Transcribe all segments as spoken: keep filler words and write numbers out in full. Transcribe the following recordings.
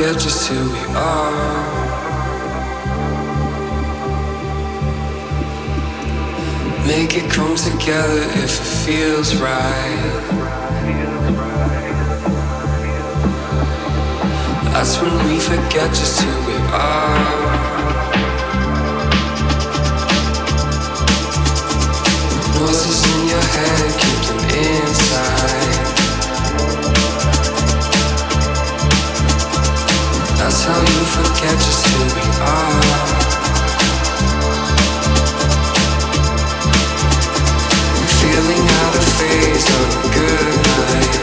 forget just who we are. Make it come together if it feels right. That's when we forget just who we are. Noises in your head, keep them inside. That's how you forget just who we are. Feeling out of phase on a good night.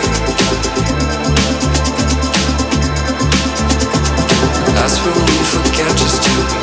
That's when we forget just who we are.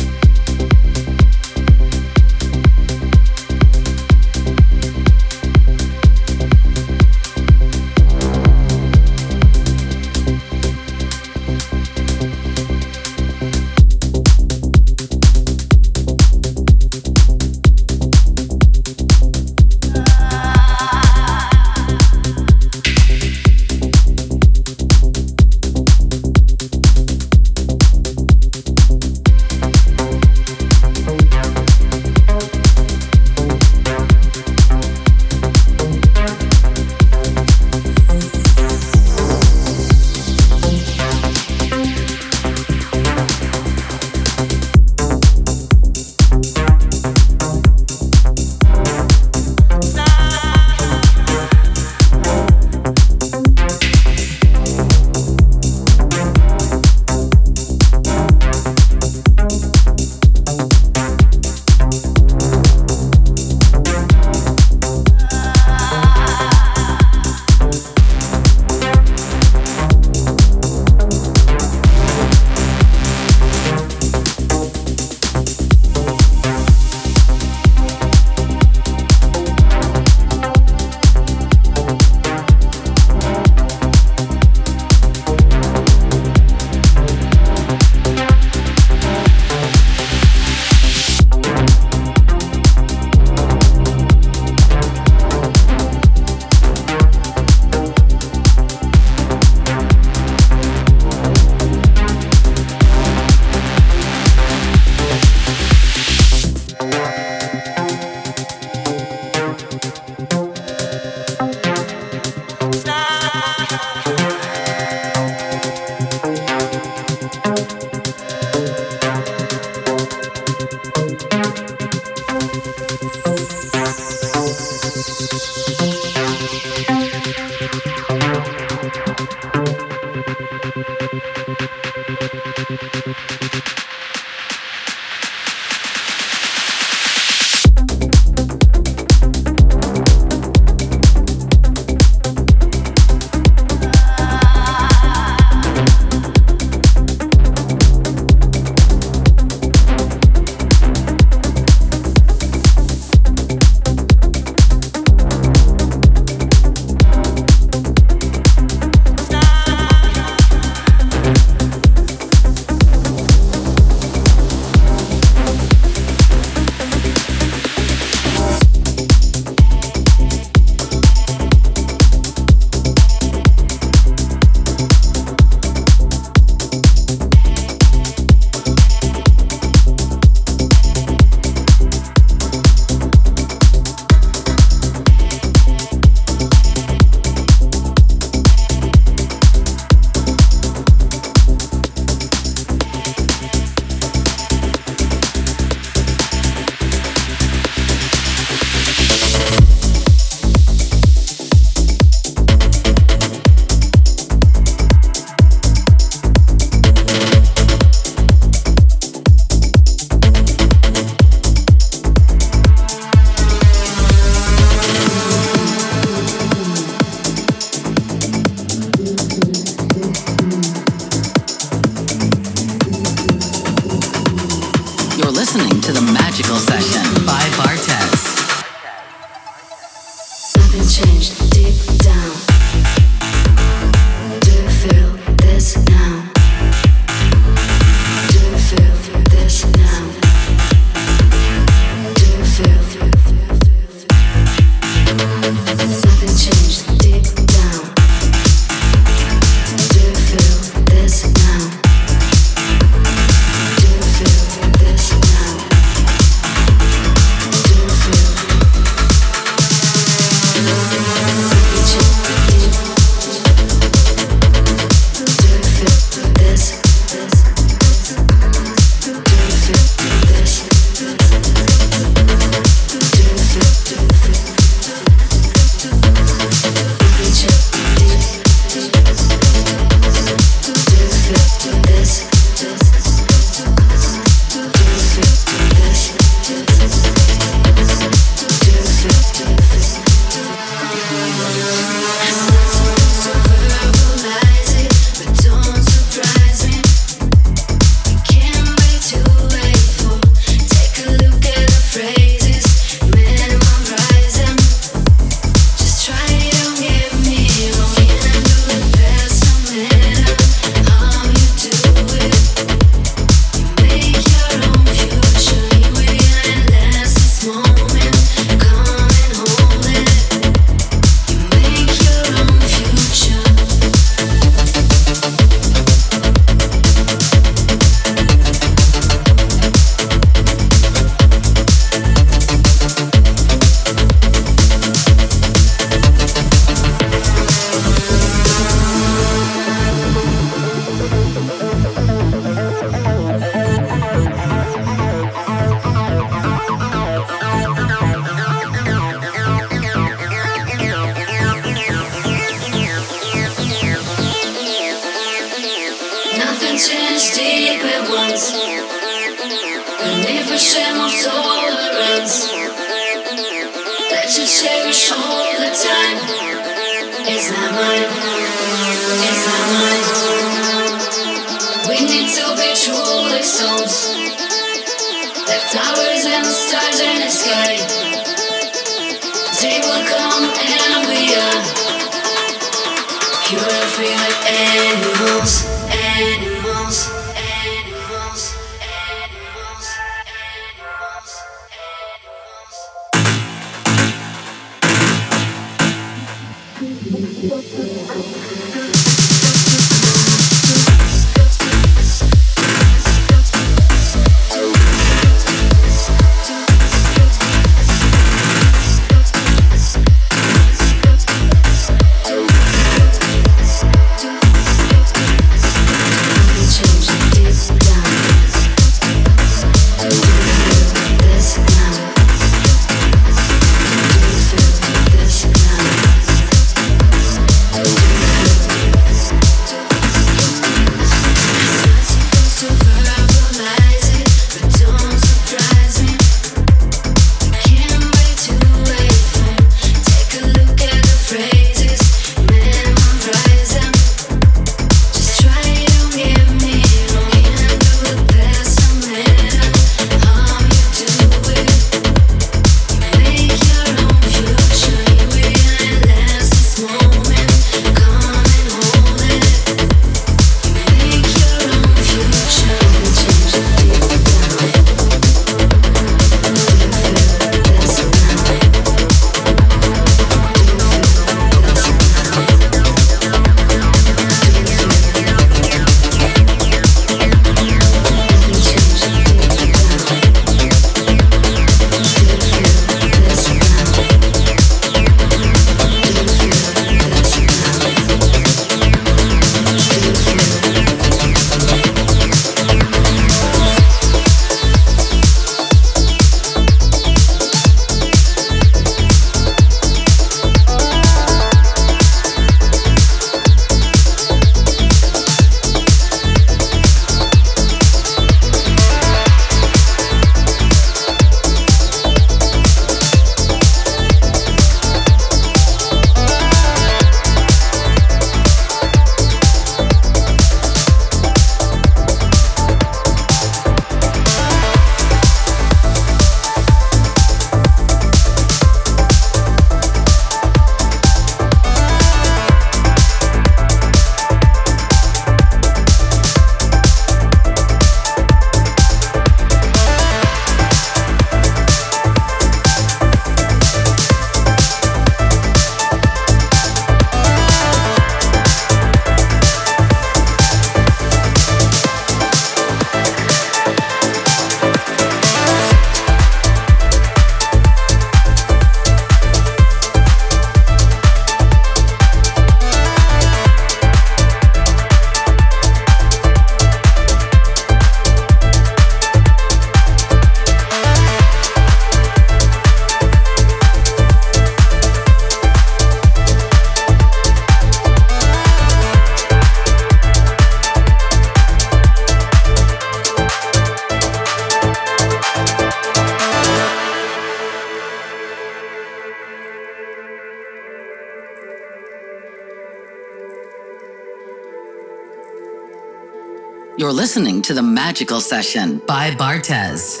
You're listening to The Magical Session by Bartez.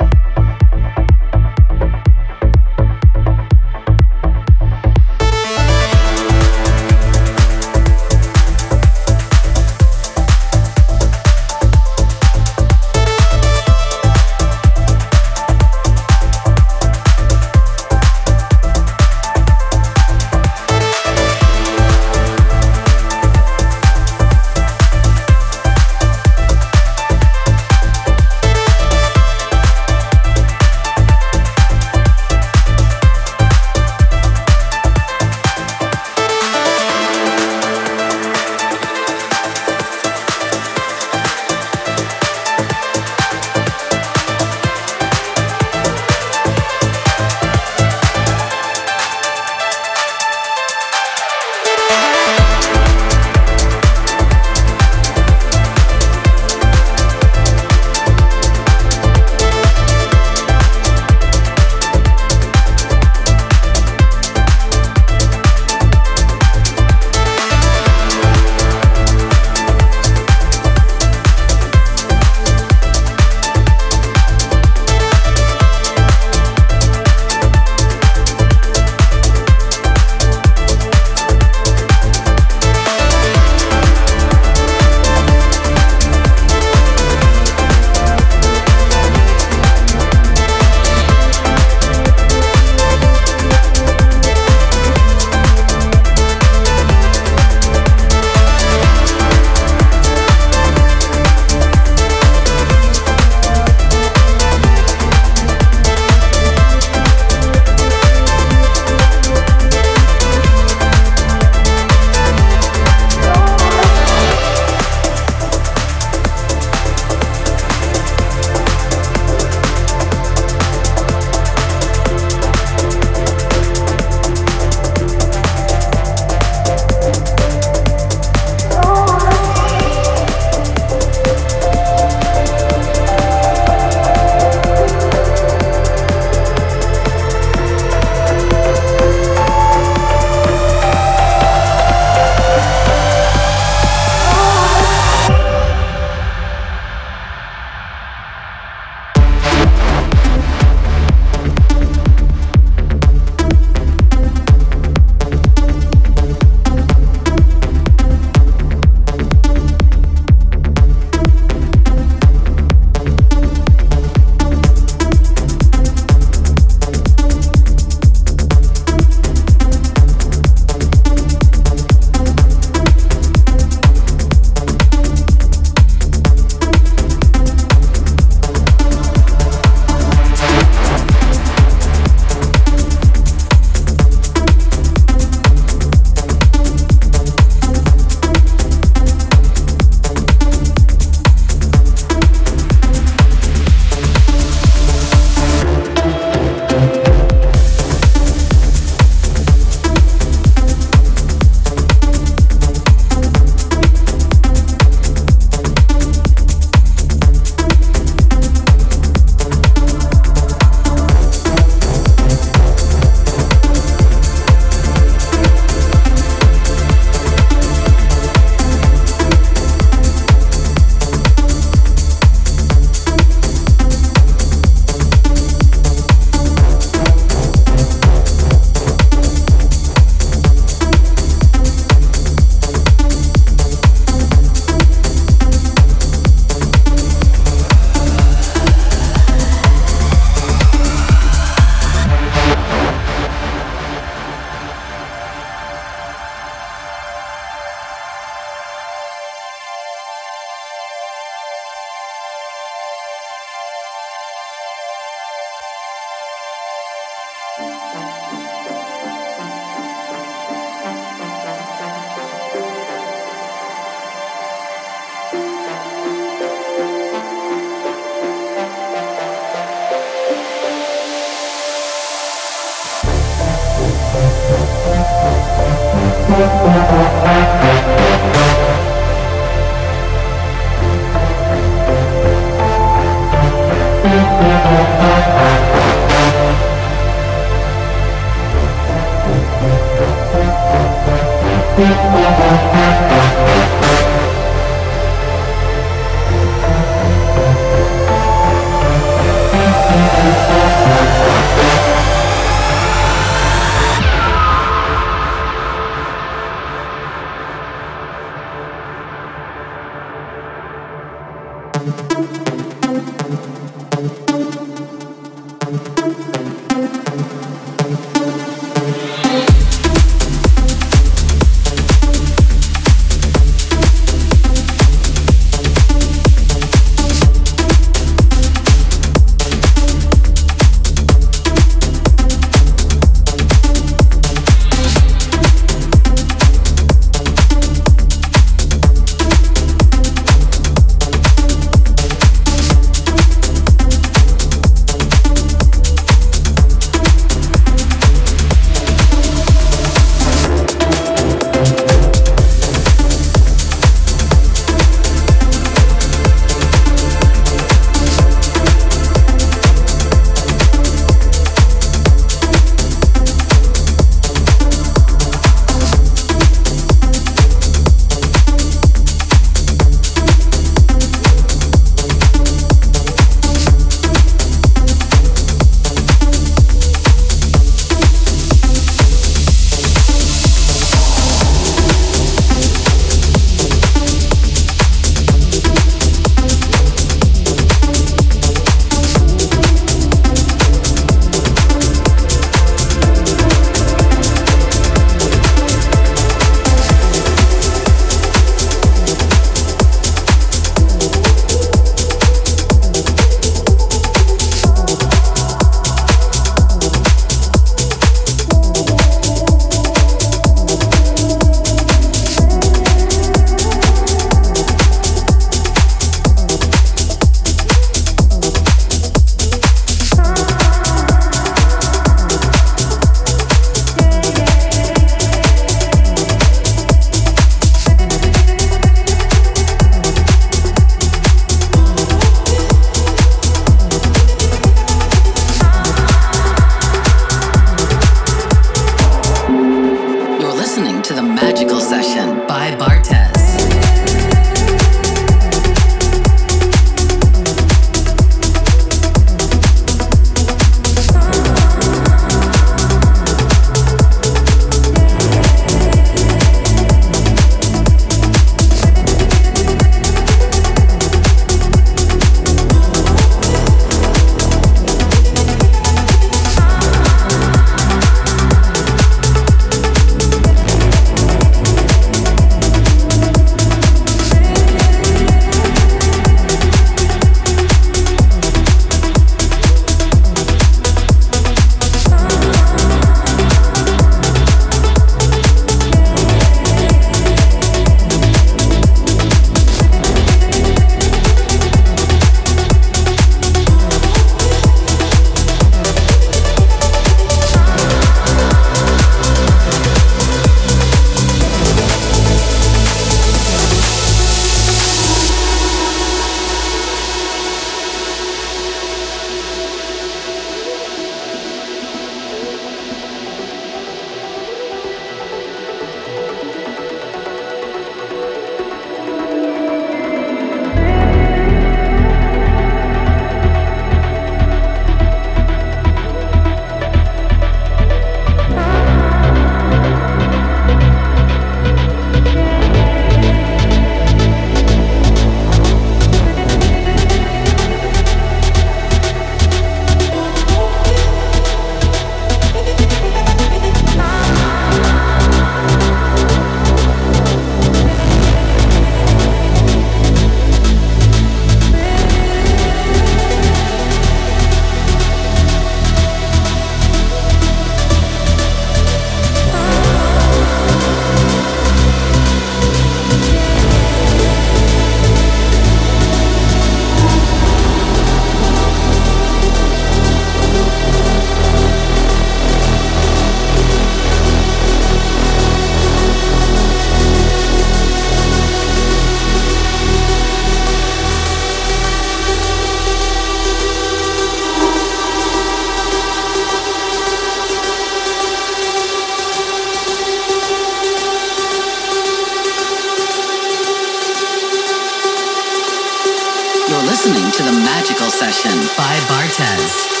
You're listening to The Magical Session by Bartez.